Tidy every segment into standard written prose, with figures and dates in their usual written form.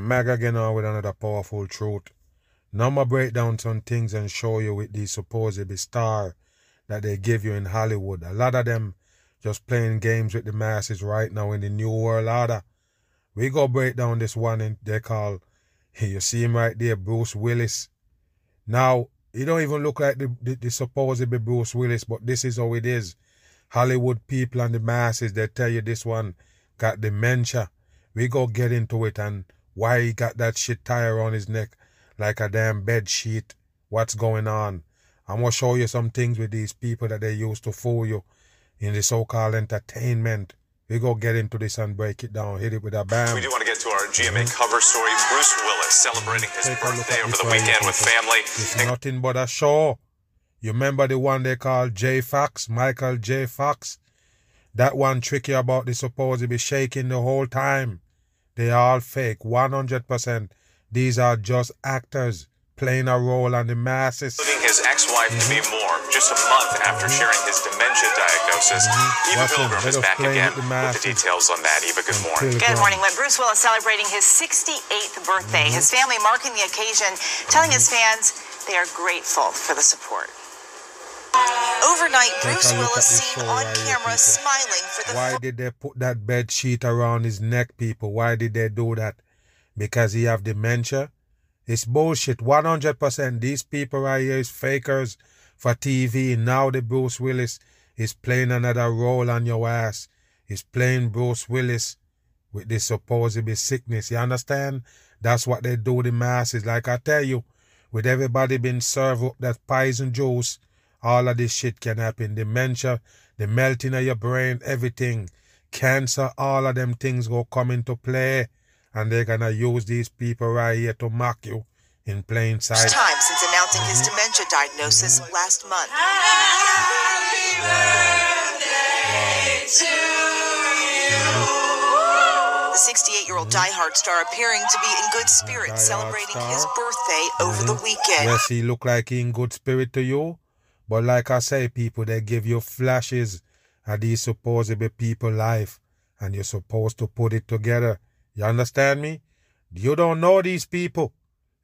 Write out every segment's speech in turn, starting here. Mag again on with another powerful truth. Now I'm going to break down some things and show you with the supposed star that they give you in Hollywood. A lot of them just playing games with the masses right now in the New World Order. We go break down this one and they call, you see him right there, Bruce Willis. Now, he don't even look like the supposed Bruce Willis, but this is how it is. Hollywood people and the masses, they tell you this one got dementia. We go get into it and why he got that shit tie around his neck like a damn bed sheet. What's going on? I'm going to show you some things with these people that they used to fool you in the so-called entertainment. We go get into this and break it down. Hit it with a bam. We do want to get to our GMA cover story. Bruce Willis celebrating his birthday over the weekend with family. It's nothing but a show. You remember the one they called J. Fox, Michael J. Fox? That one tricky about the supposed to be shaking the whole time. They are all fake, 100%. These are just actors playing a role on the masses. Including his ex-wife to be more, just a month after sharing his dementia diagnosis. Eva Pilgrim is back again with the details on that. Eva, good morning. Good morning. When Bruce Willis celebrating his 68th birthday, his family marking the occasion, telling his fans they are grateful for the support. Overnight, Bruce Willis seen on camera smiling for the... Why did they put that bed sheet around his neck, people? Why did they do that? Because he have dementia? It's bullshit, 100%. These people right here is fakers for TV. Now the Bruce Willis is playing another role on your ass. He's playing Bruce Willis with this supposed sickness. You understand? That's what they do, the masses. Like I tell you, with everybody being served up that pies and juice, all of this shit can happen. Dementia, the melting of your brain, everything. Cancer, all of them things go come into play. And they're going to use these people right here to mock you in plain sight. First time since announcing his dementia diagnosis last month. Happy birthday to you. The 68-year-old diehard star appearing to be in good spirits, celebrating his birthday over the weekend. Yes, he look like he in good spirit to you. But like I say, people, they give you flashes of these supposed to be people life. And you're supposed to put it together. You understand me? You don't know these people.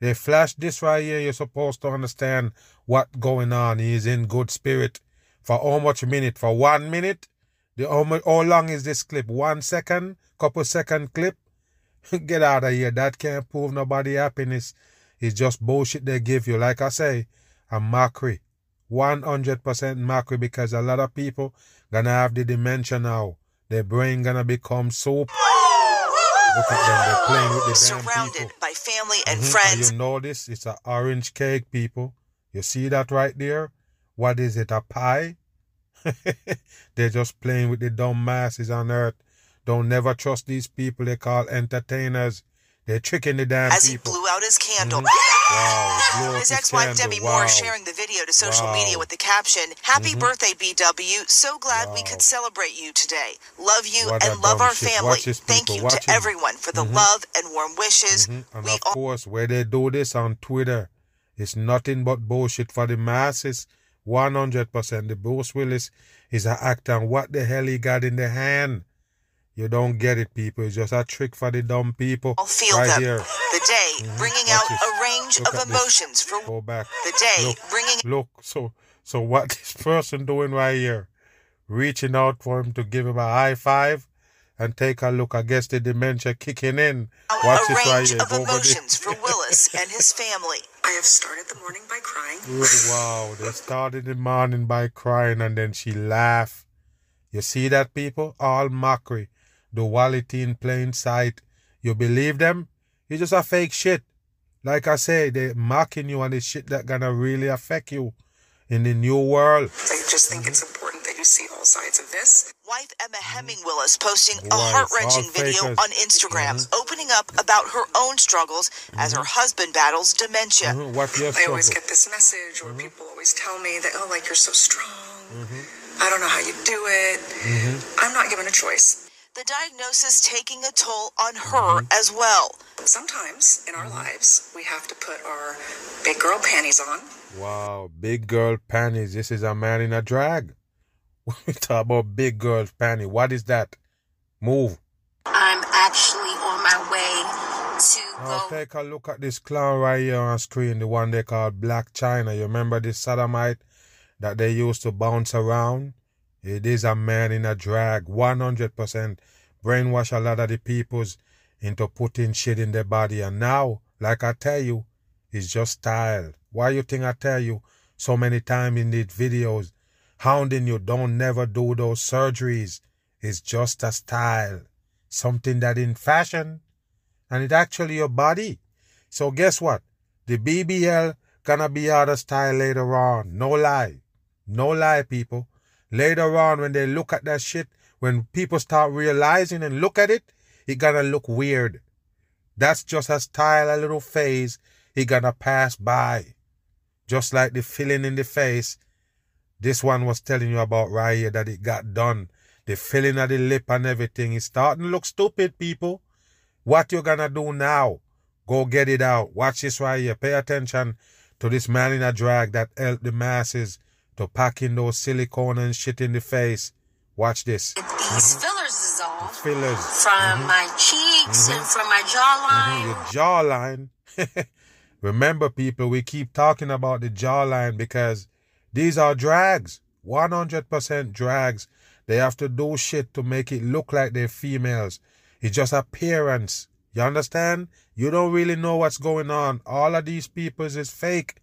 They flash this right here. You're supposed to understand what's going on. He is in good spirit. For how much minute? For 1 minute? How long is this clip? 1 second? Couple second clip? Get out of here. That can't prove nobody happiness. It's just bullshit they give you. Like I say, a mockery. 100% mockery, because a lot of people gonna have the dementia now. Their brain gonna become soup. Look at them, they're playing with the surrounded by family and friends. And you know this, it's an orange cake, people. You see that right there? What is it, a pie? They're just playing with the dumb masses on earth. Don't never trust these people they call entertainers. They're tricking the damn as people. As he blew out his candle. Wow, his ex-wife Debbie Moore sharing the video to social media with the caption, Happy birthday, BW. So glad we could celebrate you today. Love you and love our family. Thank you to everyone for the love and warm wishes. And of course, where they do this on Twitter, it's nothing but bullshit for the masses. 100%. The Bruce Willis is an actor. And what the hell he got in the hand? You don't get it, people. It's just a trick for the dumb people. I'll feel right them. Here. The day bringing out a range of emotions. From go back. The day look, bringing... Look, so what this person doing right here? Reaching out for him to give him a high five and take a look. I guess the dementia kicking in. Watch a this range right of here. Emotions for Willis and his family. I have started the morning by crying. Wow, they started the morning by crying and then she laughed. You see that, people? All mockery. Duality in plain sight. You believe them? It's just a fake shit. Like I say, they're mocking you on the shit that's gonna really affect you in the new world. I just think it's important that you see all sides of this. Wife Emma Hemming Willis posting a heart-wrenching video on Instagram, opening up about her own struggles as her husband battles dementia. I always get this message where people always tell me that, oh, like, you're so strong. I don't know how you do it. I'm not given a choice. The diagnosis taking a toll on her as well. Sometimes in our lives, we have to put our big girl panties on. Wow, big girl panties. This is a man in a drag. We talk about big girl panties. What is that? Move. I'm actually on my way to Now take a look at this clown right here on screen, the one they call Blac Chyna. You remember this sodomite that they used to bounce around? It is a man in a drag, 100% brainwash a lot of the peoples into putting shit in their body. And now, like I tell you, it's just style. Why you think I tell you so many times in these videos, hounding you, don't never do those surgeries. It's just a style, something that in fashion, and it's actually your body. So guess what? The BBL gonna be out of style later on. No lie. No lie, people. Later on, when they look at that shit, when people start realizing and look at it, it gonna look weird. That's just a style, a little phase. It gonna pass by. Just like the filling in the face. This one was telling you about right here that it got done. The filling of the lip and everything is starting to look stupid, people. What you're gonna do now? Go get it out. Watch this right here. Pay attention to this man in a drag that helped the masses to pack in those silicone and shit in the face. Watch this. These fillers is all fillers. From my cheeks and from my jawline. Your jawline. Remember, people, we keep talking about the jawline because these are drags. 100% drags. They have to do shit to make it look like they're females. It's just appearance. You understand? You don't really know what's going on. All of these peoples is fake.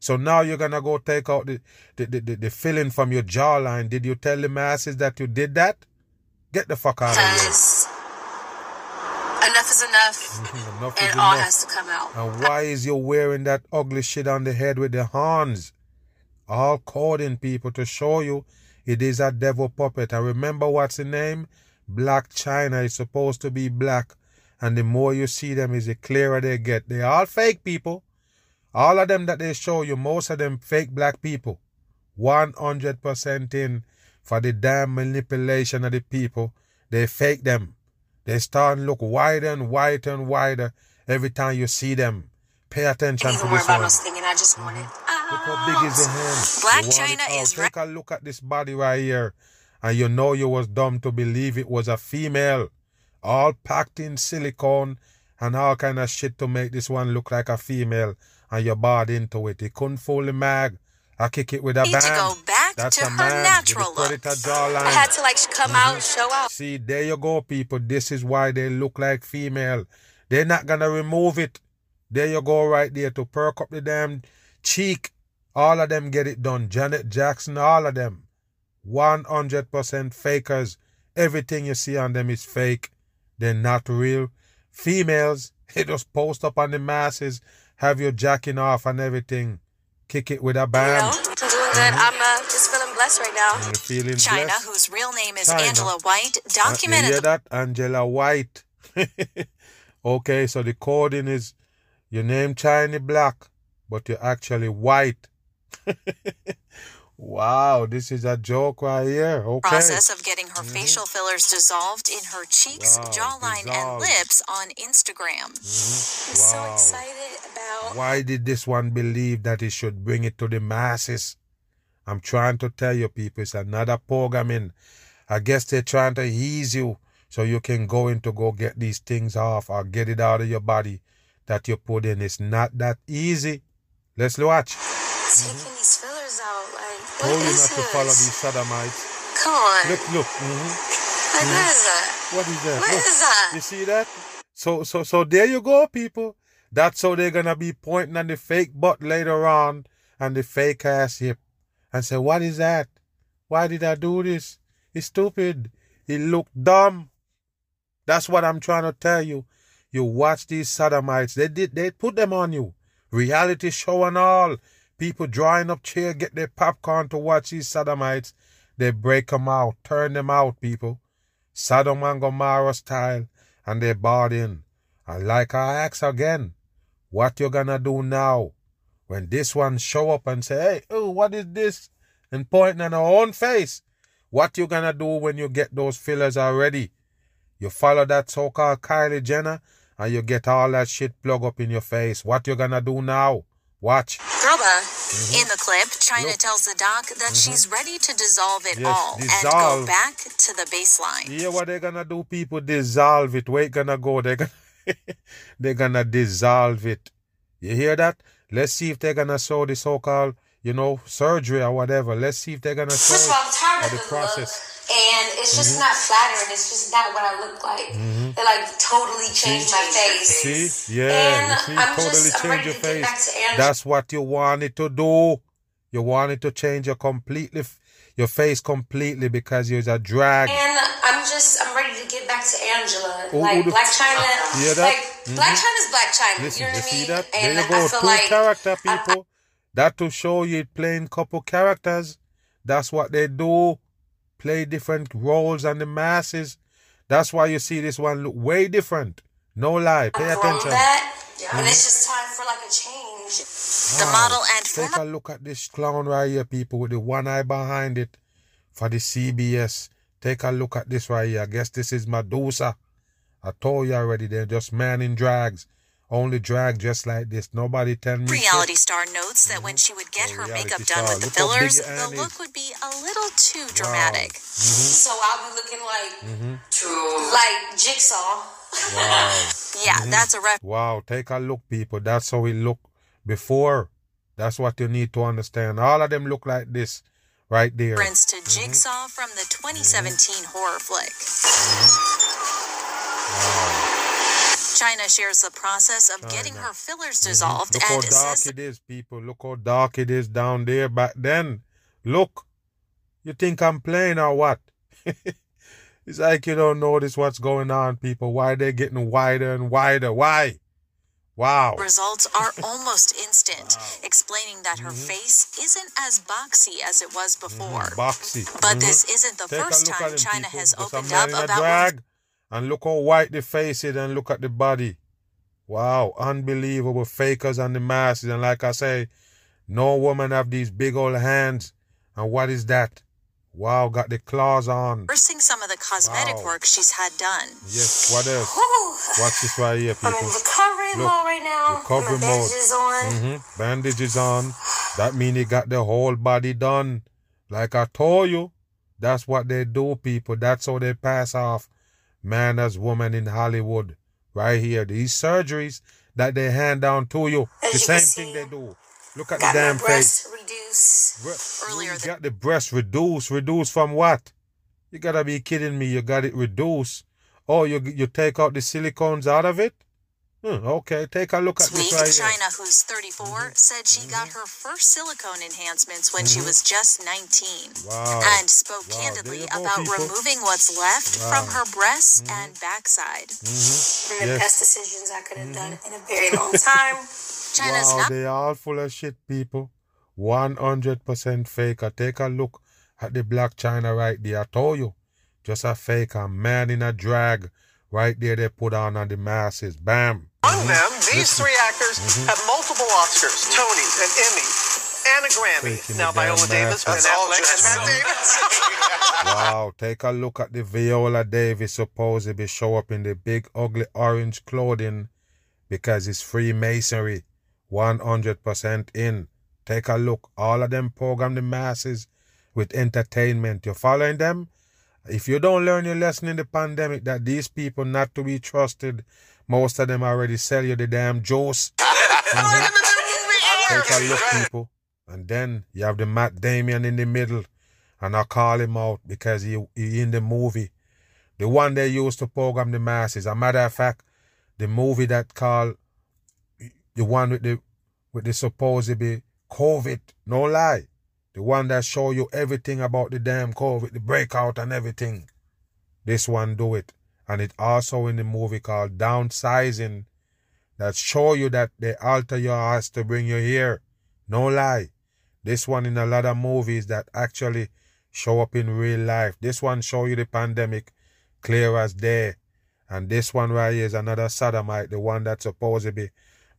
So now you're going to go take out the filling from your jawline. Did you tell the masses that you did that? Get the fuck out of here. Enough is enough. Enough and is all enough. Has to come out. And why is you wearing that ugly shit on the head with the horns? All coding, people, to show you it is a devil puppet. And remember what's the name? Blac Chyna is supposed to be black. And the more you see them is the clearer they get. They all fake, people. All of them that they show you, most of them fake black people. 100% in for the damn manipulation of the people. They fake them. They start to look wider and wider and wider every time you see them. Pay attention to this one. I just want it. Look how big is the hand. Blac Chyna is right. Take a look at this body right here. And you know you was dumb to believe it was a female. All packed in silicone and all kind of shit to make this one look like a female. And you barred into it. He couldn't fool the mag. I kick it with a band. To go back that's to a her man. Natural look. I had to like come out, show out. See, there you go, people. This is why they look like female. They're not going to remove it. There you go right there to perk up the damn cheek. All of them get it done. Janet Jackson, all of them. 100% fakers. Everything you see on them is fake. They're not real. Females, they just post up on the masses, have you jacking off and everything. Kick it with a band. You know, I'm doing good. I'm just feeling blessed right now. Feeling Chyna, blessed? Whose real name is Chyna. Angela White, documented. You hear that? Angela White. Okay, so the coding is your name Chyna Black, but you're actually white. Wow, this is a joke right here. Okay. Process of getting her facial fillers dissolved in her cheeks, jawline, and lips on Instagram. I'm so excited about... Why did this one believe that it should bring it to the masses? I'm trying to tell you, people, it's another programming. I guess they're trying to ease you so you can go in to go get these things off or get it out of your body that you put in. It's not that easy. Let's watch. Taking these fillers out, like, what is this? Told you not to follow these sodomites. Come on. Look, look. Like, what is that? What is that? What is that? You see that? So there you go, people. That's how they're going to be pointing on the fake butt later on and the fake ass hip. And say, what is that? Why did I do this? It's stupid. It looked dumb. That's what I'm trying to tell you. You watch these sodomites. They put them on you. Reality show and all. People drawing up chair, get their popcorn to watch these sodomites. They break them out, turn them out, people. Sodom and Gomorrah style, and they barred in. And like I ask again, what you gonna do now? When this one show up and say, hey, oh, what is this? And pointing at her own face. What you gonna do when you get those fillers already? You follow that so-called Kylie Jenner, and you get all that shit plugged up in your face. What you gonna do now? Watch. Groba. In the clip, Chyna tells the doc that she's ready to dissolve it and go back to the baseline. Yeah, what they're going to do, people, dissolve it. Where it's going to go? They're going They're gonna dissolve it. You hear that? Let's see if they're gonna show the so-called, surgery or whatever. Let's see if they're gonna show. First of all, I'm tired of the process, and it's just not flattering. It's just not what I look like. They totally changed my face. See, yeah, and you see, I'm ready to get back to energy. That's what you wanted to do. You wanted to change your face completely because you're a drag. And I'm ready to get back to Angela. Ooh, like Black China. Yeah, Black China's Black China. Listen, you know what I mean? That? There you go. I feel two character people. That to show you playing couple characters. That's what they do. Play different roles on the masses. That's why you see this one look way different. No lie. Pay attention. Yeah, and it's just time for a change. The model and take a look at this clown right here, people, with the one eye behind it for the CBS. Take a look at this right here. I guess this is Medusa. I told you already, they're just men in drags. Only drag just like this. Nobody tell me. Reality star notes that when she would get her makeup done with the fillers, the look would be a little too dramatic. So I'll be looking like Jigsaw. Wow. Yeah, that's a ref. Wow, take a look, people. That's how we look before. That's what you need to understand. All of them look like this right there. Reference to Jigsaw from the 2017 horror flick. Wow. China shares the process of getting her fillers dissolved. Look how dark it is, people. Look how dark it is down there back then. Look. You think I'm playing or what? It's like you don't notice what's going on, people. Why they're getting wider and wider? Why? Wow. Results are almost instant, explaining that her face isn't as boxy as it was before. Boxy. But this isn't the first time China has opened up about drag. And look how white the face is, and look at the body. Wow, unbelievable. Fakers and the masses. And like I say, no woman have these big old hands. And what is that? Wow, got the claws on. Reversing some of the cosmetic work she's had done. Yes, what else? Ooh. Watch this right here, people. I'm in recovery mode right now. Recovery mode. Bandages on. Bandages on. That means he got the whole body done. Like I told you, that's what they do, people. That's how they pass off man as woman in Hollywood. Right here. These surgeries that they hand down to you. The same thing they do. Look at the damn face. You got the breast reduced. Reduced from what? You gotta be kidding me. You got it reduced. Oh, you take out the silicones out of it? Okay, take a look at this right here. China, who's 34, said she got her first silicone enhancements when she was just 19. Wow. And spoke candidly about removing what's left from her breasts and backside. One of the best decisions I could have done in a very long time. China's they're all full of shit, people. 100% faker. Take a look at the Black China right there. I told you, just a faker, man in a drag. Right there, they put on the masses. Bam. Among them, these three actors have multiple Oscars, Tonys, and Emmys, and a Grammy. Now, Viola Davis, Ben Affleck, and Matt Damon. Wow, take a look at the Viola Davis supposedly show up in the big, ugly orange clothing because it's Freemasonry. 100% in. Take a look. All of them program the masses with entertainment. You following them? If you don't learn your lesson in the pandemic that these people not to be trusted, most of them already sell you the damn juice. Take a look, people. And then you have the Matt Damon in the middle. And I call him out because he in the movie. The one they used to program the masses. As a matter of fact, the movie that called the one with the supposedly COVID, no lie. The one that show you everything about the damn COVID, the breakout and everything. This one do it. And it also in the movie called Downsizing that show you that they alter your ass to bring you here. No lie. This one in a lot of movies that actually show up in real life. This one show you the pandemic clear as day. And this one right here is another sodomite, the one that's supposed to be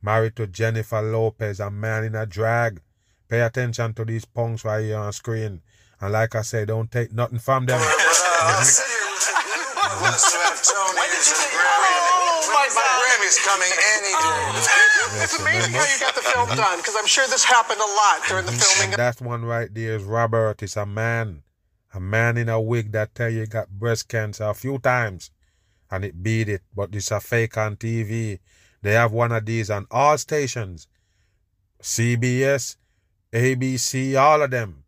married to Jennifer Lopez, a man in a drag. Pay attention to these punks right here on screen. And like I say, don't take nothing from them. My Grammy's coming any day. It's amazing how you got the film done, because I'm sure this happened a lot during the filming. That one right there is Robert. It's a man. A man in a wig that tell you got breast cancer a few times. and it beat it. But this a fake on TV. They have one of these on all stations. CBS, ABC, all of them.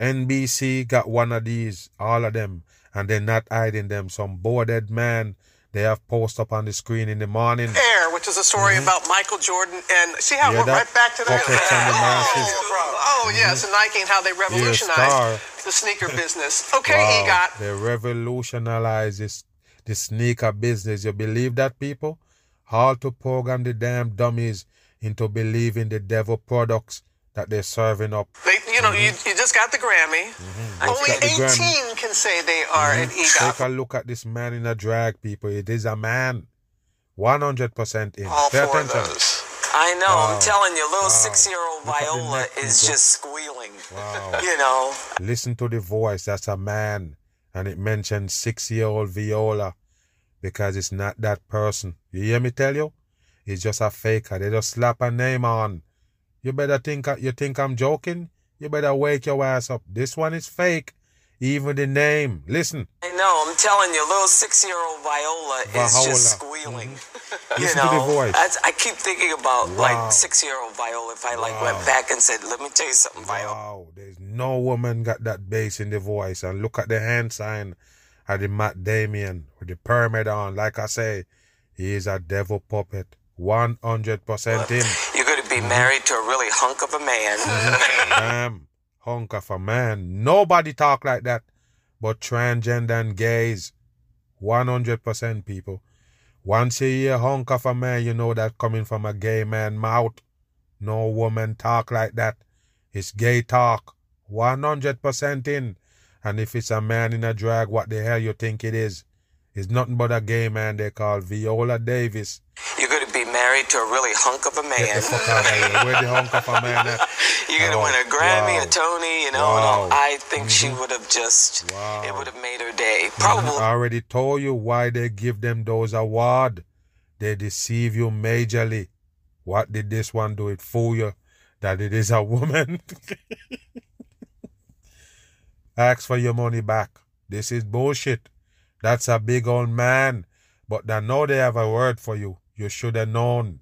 NBC got one of these, all of them. And they're not hiding them. Some boarded man they have post up on the screen in the morning. Air, which is a story about Michael Jordan. And see how it went right back to that? Yes, and Nike and how they revolutionized the sneaker business. Okay, wow. EGOT. They revolutionized the sneaker business. You believe that, people? How to program the damn dummies into believing the devil products that they're serving up. You just got the Grammy. Only 18 Grammy. Can say they are an EGOT. Take a look at this man in a drag, people. It is a man. 100% in. All four of those. I know. Wow. I'm telling you, little 6-year-old Viola is just squealing. Wow. You know. Listen to the voice. That's a man. And it mentions 6-year-old Viola because it's not that person. You hear me tell you? It's just a faker. They just slap a name on. You better think I'm joking? You better wake your ass up. This one is fake. Even the name. Listen. I know. I'm telling you, little 6-year-old Viola is just squealing. Listen to the voice. I keep thinking about like 6-year-old Viola. If I went back and said, "Let me tell you something, Viola." Wow. There's no woman got that bass in the voice. And look at the hand sign at the Matt Damien with the pyramid on. Like I say, he is a devil puppet. 100% him. You're going to be married to a really hunk of a man. Hunk of a man. Nobody talk like that but transgender and gays. 100% people. Once you hear hunk of a man, you know that coming from a gay man's mouth. No woman talk like that. It's gay talk. 100% in. And if it's a man in a drag, what the hell you think it is? It's nothing but a gay man they call Viola Davis. You're going to be married to a really hunk of a man. Get the fuck out of here. Where the hunk of a man at? You're going to win a Grammy, a Tony, you know. Wow. I think she would have just, it would have made her day. Probably. I already told you why they give them those awards. They deceive you majorly. What did this one do? It fool you that it is a woman. Ask for your money back. This is bullshit. That's a big old man. But I know they have a word for you. You should have known.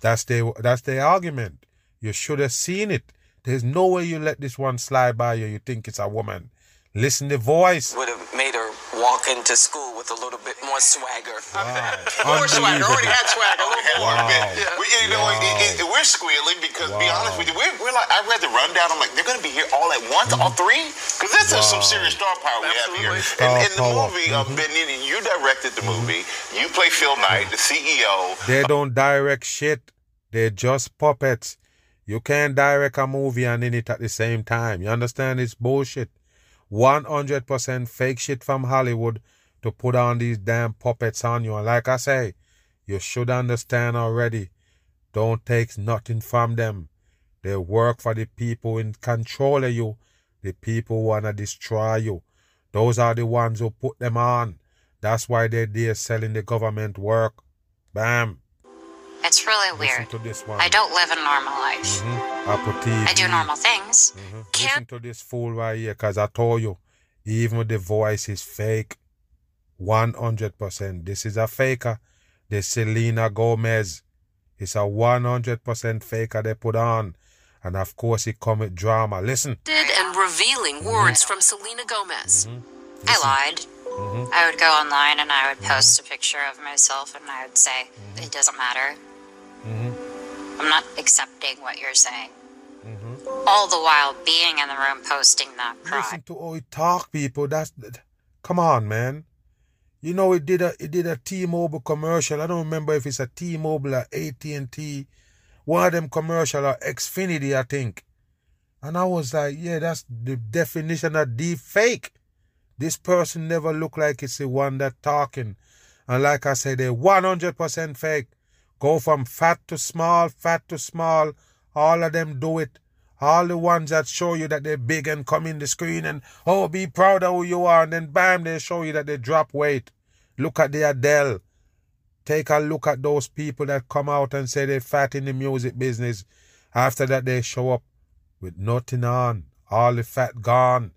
That's their argument. You should have seen it. There's no way you let this one slide by you. You think it's a woman. Listen to the voice. Would have made her walk into school with a little bit more swagger. Wow. More swagger. Already had swagger. We're squealing because, to be honest with you, we're like, I read the rundown. I'm like, they're going to be here all at once, all three? Because that's some serious star power we have here. And in the movie, Benini, you directed the movie. You play Phil Knight, the CEO. They don't direct shit. They're just puppets. You can't direct a movie and in it at the same time. You understand? It's bullshit. 100% fake shit from Hollywood to put on these damn puppets on you. And like I say, you should understand already. Don't take nothing from them. They work for the people in control of you. The people who want to destroy you. Those are the ones who put them on. That's why they're there selling the government work. Bam. It's really weird. Listen to this one. I don't live a normal life. I do normal things. Listen to this fool right here, because I told you, even the voice is fake. 100%. This is a faker. The Selena Gomez. It's a 100% faker they put on. And of course it comes with drama. Listen. And revealing words from Selena Gomez. I lied. I would go online and I would post a picture of myself and I would say, it doesn't matter. I'm not accepting what you're saying. All the while being in the room posting that cry. Listen to how it talk, people. Come on, man. You know, it did a T-Mobile commercial. I don't remember if it's a T-Mobile or AT&T. One of them commercial or Xfinity, I think. And I was like, yeah, that's the definition of deep fake. This person never look like it's the one that talking. And like I said, they're 100% fake. Go from fat to small. All of them do it. All the ones that show you that they're big and come in the screen and, oh, be proud of who you are. And then, bam, they show you that they drop weight. Look at the Adele. Take a look at those people that come out and say they're fat in the music business. After that, they show up with nothing on. All the fat gone.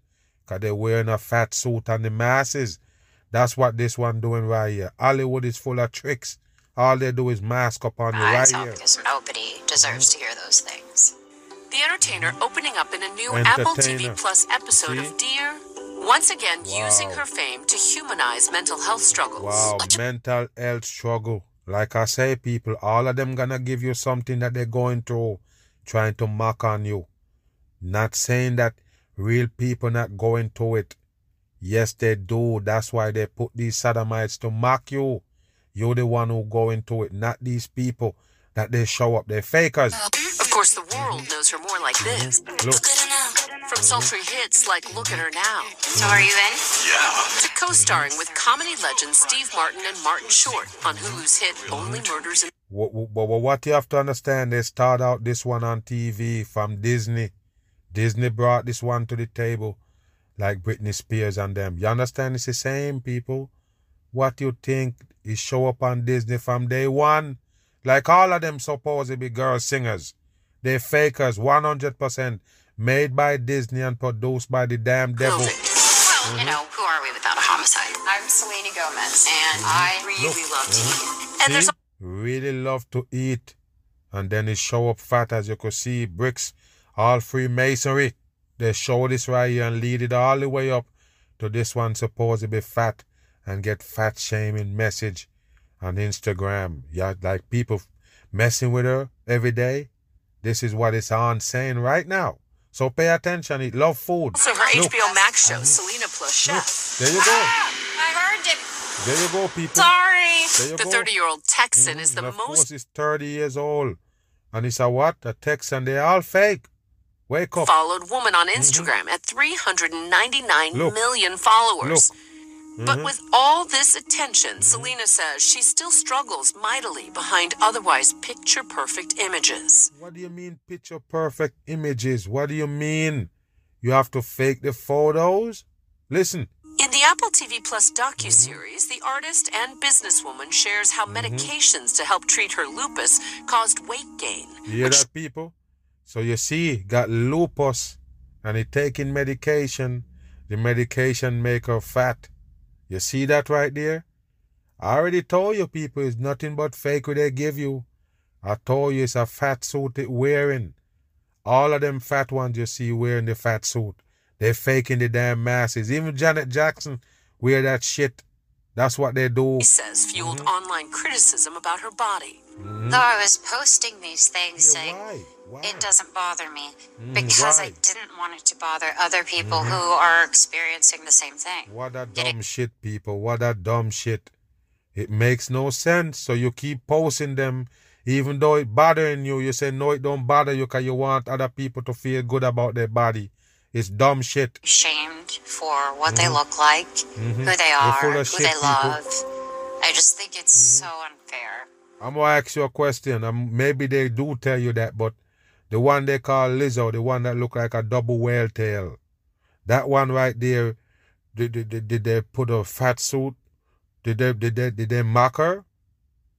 Because they're wearing a fat suit and the masses. That's what this one doing right here. Hollywood is full of tricks. All they do is mask up on you right here. Because nobody deserves to hear those things. The Entertainer opening up in a new Apple TV Plus episode of Dear, once again using her fame to humanize mental health struggles. Wow, mental health struggle. Like I say, people, all of them gonna give you something that they're going through, trying to mock on you. Not saying that real people not going through it. Yes, they do. That's why they put these sodomites to mock you. You're the one who go into it, not these people that they show up. They're fakers. Of course, the world knows her more like this. Look. From sultry hits like Look at Her Now. So are you in? Yeah. To co-starring with comedy legends Steve Martin and Martin Short on Hulu's hit Only Murders in... What you have to understand, they start out this one on TV from Disney. Disney brought this one to the table like Britney Spears and them. You understand? It's the same, people. What you think... He show up on Disney from day one. Like all of them supposed to be girl singers. They're fakers, 100%. Made by Disney and produced by the damn devil. Well, you know, who are we without a homicide? I'm Selena Gomez, and I really love to eat. And there's really love to eat. And then he show up fat, as you could see. Bricks, all Freemasonry. They show this right here and lead it all the way up to this one supposed to be fat. And get fat shaming message on Instagram. Yeah, like people messing with her every day. This is what it's on saying right now. So pay attention. Eat love food. So her HBO Max show, Selena Plus Chef. There you go. I heard it. There you go, people. Sorry. The 30-year-old Texan is the most. Of course, he's 30 years old, and he's a what? A Texan. They're all fake. Wake up. Followed woman on Instagram at 399 million followers. Look. But with all this attention, Selena says she still struggles mightily behind otherwise picture-perfect images. What do you mean picture-perfect images? What do you mean? You have to fake the photos? Listen. In the Apple TV Plus docuseries, the artist and businesswoman shares how medications to help treat her lupus caused weight gain. You hear that, people? So you see, got lupus, and he taking medication. The medication make her fat. You see that right there? I already told you people, it's nothing but fake what they give you. I told you it's a fat suit it wearing. All of them fat ones you see wearing the fat suit. They're faking the damn masses. Even Janet Jackson wear that shit. That's what they do. He says fueled online criticism about her body. Though I was posting these things saying... Why? It doesn't bother me because I didn't want it to bother other people who are experiencing the same thing. What a dumb shit, people. What a dumb shit. It makes no sense. So you keep posting them even though it bothering you. You say, no, it don't bother you because you want other people to feel good about their body. It's dumb shit. Shamed for what they look like, who they are, who they love. I just think it's so unfair. I'm going to ask you a question. Maybe they do tell you that, but the one they call Lizzo, the one that look like a double whale tail. That one right there, did they put a fat suit? Did they mock her?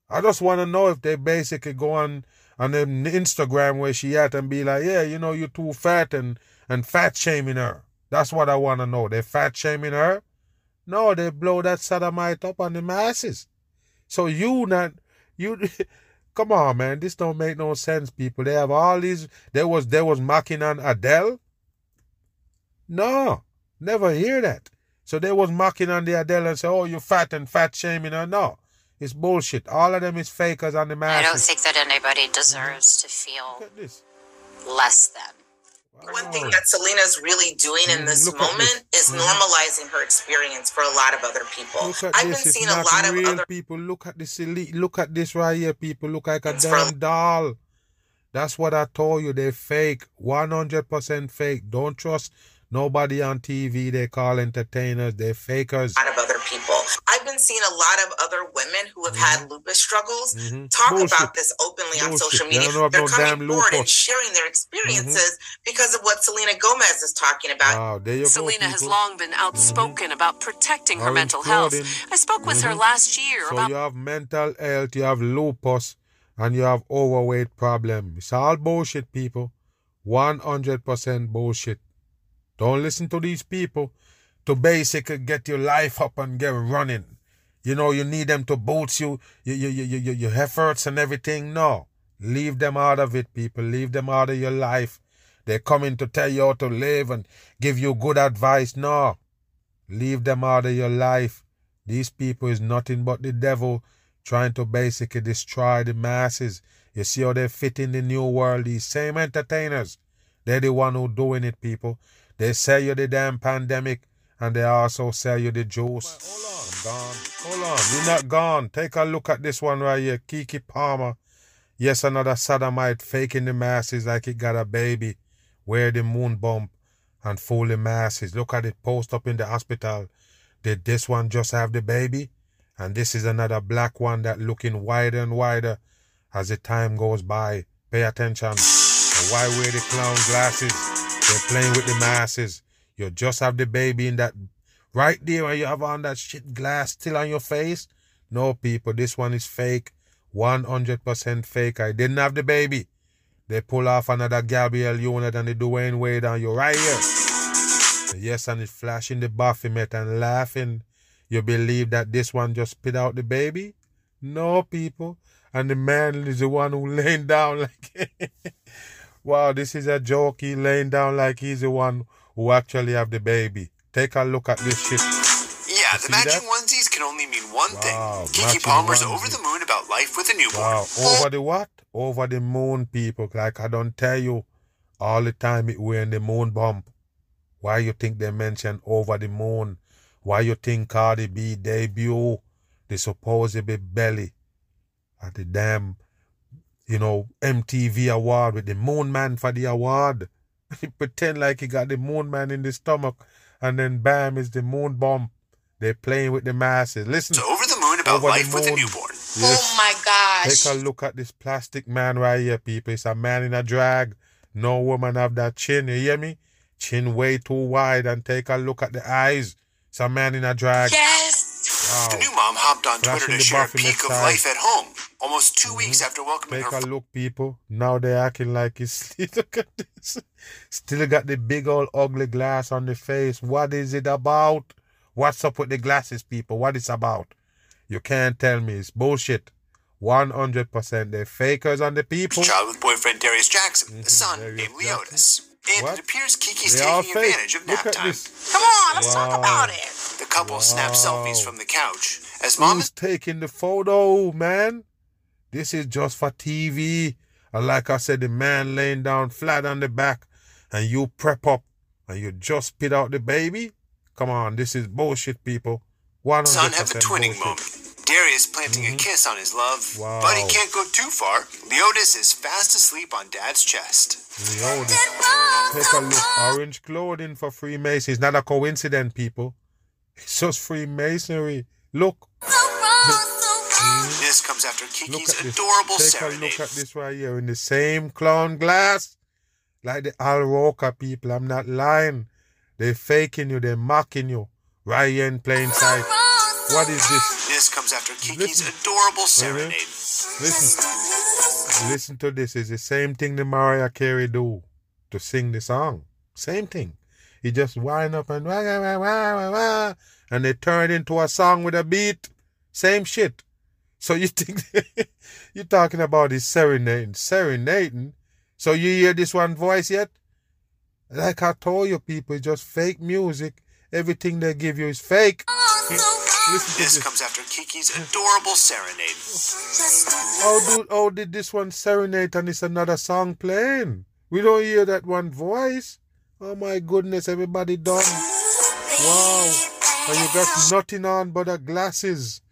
I just want to know if they basically go on Instagram where she at and be like, yeah, you know, you're too fat and fat shaming her. That's what I want to know. They fat shaming her? No, they blow that sodomite up on the masses. So come on, man. This don't make no sense, people. They have all these... There was mocking on Adele? No. Never hear that. So they was mocking on the Adele and say, oh, you fat and fat shaming her. No. It's bullshit. All of them is fakers on the masses. I don't think that anybody deserves to feel less than. Wow. One thing that Selena's really doing in this moment is normalizing her experience for a lot of other people. I've been seeing a lot of other people. Look at this elite. Look at this right here, people. Look like a damn doll. That's what I told you. They're fake. 100% fake. Don't trust nobody on TV. They call entertainers. They're fakers. A lot of other people. I've been seeing a lot of other women who have had lupus struggles talk about this openly on social media. They're coming forward and sharing their experiences because of what Selena Gomez is talking about. Wow, there you Selena has long been outspoken about protecting her mental health. I spoke with her last year about... So you have mental health, you have lupus, and you have overweight problem. It's all bullshit, people. 100% bullshit. Don't listen to these people. to basically get your life up and get running. You know, you need them to boost you, your efforts and everything. No, leave them out of it, people. Leave them out of your life. They're coming to tell you how to live and give you good advice. No, leave them out of your life. These people is nothing but the devil trying to basically destroy the masses. You see how they fit in the new world. These same entertainers, they're the one who doing it, people. They sell you the damn pandemic and they also sell you the juice. Hold on, you're not gone. Take a look at this one right here, Keke Palmer. Yes, another sodomite faking the masses like he got a baby. Wear the moon bump and fool the masses. Look at it, post up in the hospital. Did this one just have the baby? And this is another black one that looking wider and wider as the time goes by. Pay attention. Why wear the clown glasses? They're playing with the masses. You just have the baby in that right there and you have on that shit glass still on your face. No, people, this one is fake. 100% fake. I didn't have the baby. They pull off another Gabrielle Union and the Dwayne Wade on you right here. Yes, and it's flashing the Baphomet and laughing. You believe that this one just spit out the baby? No, people. And the man is the one who laying down like... wow, this is a joke. He laying down like he's the one who actually have the baby. Take a look at this shit. Yeah, the matching onesies can only mean one thing. Keke Palmer's over the moon about life with a newborn. Wow, over the what? Over the moon, people. Like I don't tell you all the time it we're in the moon bump. Why you think they mention over the moon? Why you think Cardi B debut the supposed belly at the damn, you know, MTV award with the moon man for the award? He pretend like he got the moon man in the stomach and then bam, it's the moon bump. They're playing with the masses. Listen. So over the moon about life with a newborn. Yes. Oh my gosh. Take a look at this plastic man right here, people. It's a man in a drag. No woman have that chin. You hear me? Chin way too wide. And take a look at the eyes. It's a man in a drag. Yes. Wow. The new mom hopped on Twitter to share a peek of life at home. Almost 2 weeks after welcoming her. Take a look, people. Now they're acting like it's... Look at this. Still got the big old ugly glass on the face. What is it about? What's up with the glasses, people? What it's about? You can't tell me. It's bullshit. 100%. They're fakers on the people. Child with boyfriend Darius Jackson, a son named Leotis. And what? It appears Kiki's taking advantage of nap time. Come on, let's talk about it. The couple snap selfies from the couch. As mom is taking the photo, man. This is just for TV. And like I said, the man laying down flat on the back and you prep up and you just spit out the baby. Come on, this is bullshit, people. 100% son have a twinning moment. Darius planting a kiss on his love, but he can't go too far. Leotis is fast asleep on dad's chest. Leotis, take a look. Orange clothing for Freemasons. It's not a coincidence, people. It's just Freemasonry. Look. This comes after Kiki's adorable serenade. Take a look at this right here in the same clown glass. Like the Al Roker people. I'm not lying. They're faking you. They're mocking you. Right here in plain sight. What is this? This comes after Kiki's adorable serenade. Listen to this. It's the same thing the Mariah Carey do to sing the song. Same thing. He just wind up and wah, wah, wah, wah, wah, and they turn it into a song with a beat. Same shit. So you think you're talking about this serenading. Serenading? So you hear this one voice yet? Like I told you, people, it's just fake music. Everything they give you is fake. This comes after Kiki's adorable serenade. Oh, did this one serenade and it's another song playing? We don't hear that one voice. Oh, my goodness, everybody done. Wow. And you got nothing on but the glasses.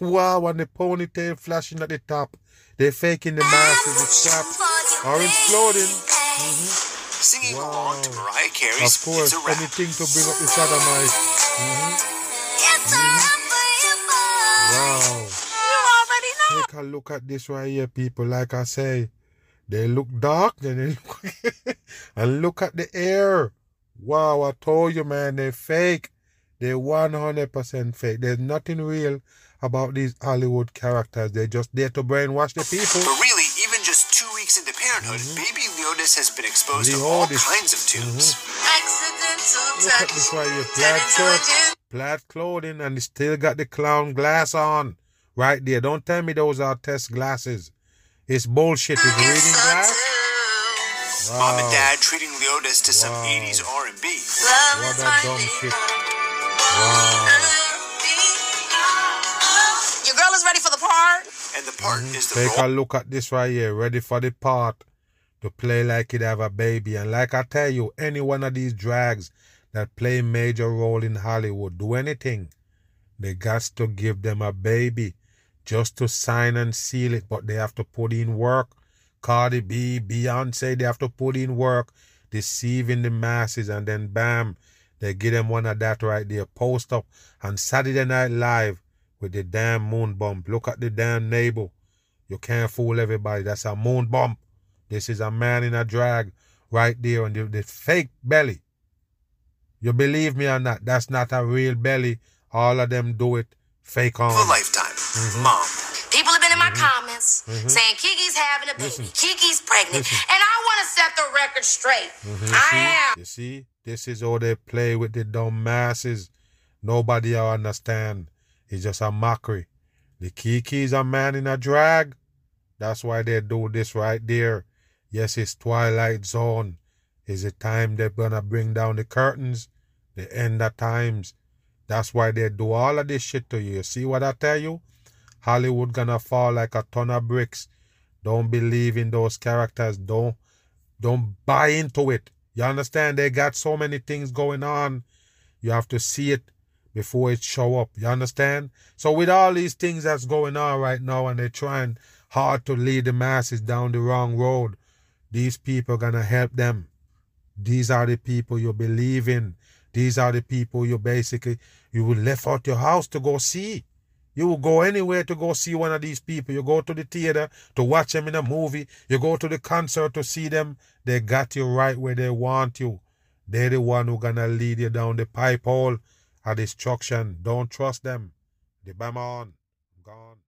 Wow, and the ponytail flashing at the top. They're faking the masses. It's crap. Orange clothing. Singing along to Mariah Carey's It's a Wrap. Anything to bring up the sodomite. Wow. You already know. Take a look at this right here, people. Like I say, they look dark and they look and look at the air. Wow, I told you, man, they're fake. They're 100% fake. There's nothing real about these Hollywood characters. They're just there to brainwash the people. But really, even just 2 weeks into parenthood, baby Leonis has been exposed to all kinds of tubes. Look at this guy, your plaid shirt, plaid clothing, and he still got the clown glass on. Right there. Don't tell me those are test glasses. It's bullshit. It's reading glass. Wow. Mom and Dad treating Leonis to some 80s R&B. What that dumb shit. Wow. Your girl is ready for the part. And the part is the Take a look at this right here. Ready for the part. To play like it have a baby. And like I tell you, any one of these drags that play major role in Hollywood, do anything, they got to give them a baby just to sign and seal it, but they have to put in work. Cardi B, Beyonce, they have to put in work, deceiving the masses, and then bam, they give them one of that right there. Post up on Saturday Night Live with the damn moon bump. Look at the damn neighbor. You can't fool everybody. That's a moon bump. This is a man in a drag right there, and the fake belly. You believe me or not, that's not a real belly. All of them do it fake on. For a lifetime. Mom. People have been in my comments saying Kiki's having a baby. Kiki's pregnant. And I want to set the record straight. I am. You see, this is all they play with, the dumb masses. Nobody will understand. It's just a mockery. The Kiki's a man in a drag. That's why they do this right there. Yes, it's Twilight Zone. It's the time they're going to bring down the curtains. The end of times. That's why they do all of this shit to you. You see what I tell you? Hollywood gonna fall like a ton of bricks. Don't believe in those characters. Don't buy into it. You understand? They got so many things going on. You have to see it before it show up. You understand? So with all these things that's going on right now, and they're trying hard to lead the masses down the wrong road, these people gonna help them. These are the people you believe in. These are the people you will left out your house to go see. You will go anywhere to go see one of these people. You go to the theater to watch them in a movie. You go to the concert to see them. They got you right where they want you. They're the one who gonna lead you down the pipe hole of destruction. Don't trust them. They bam on. Gone.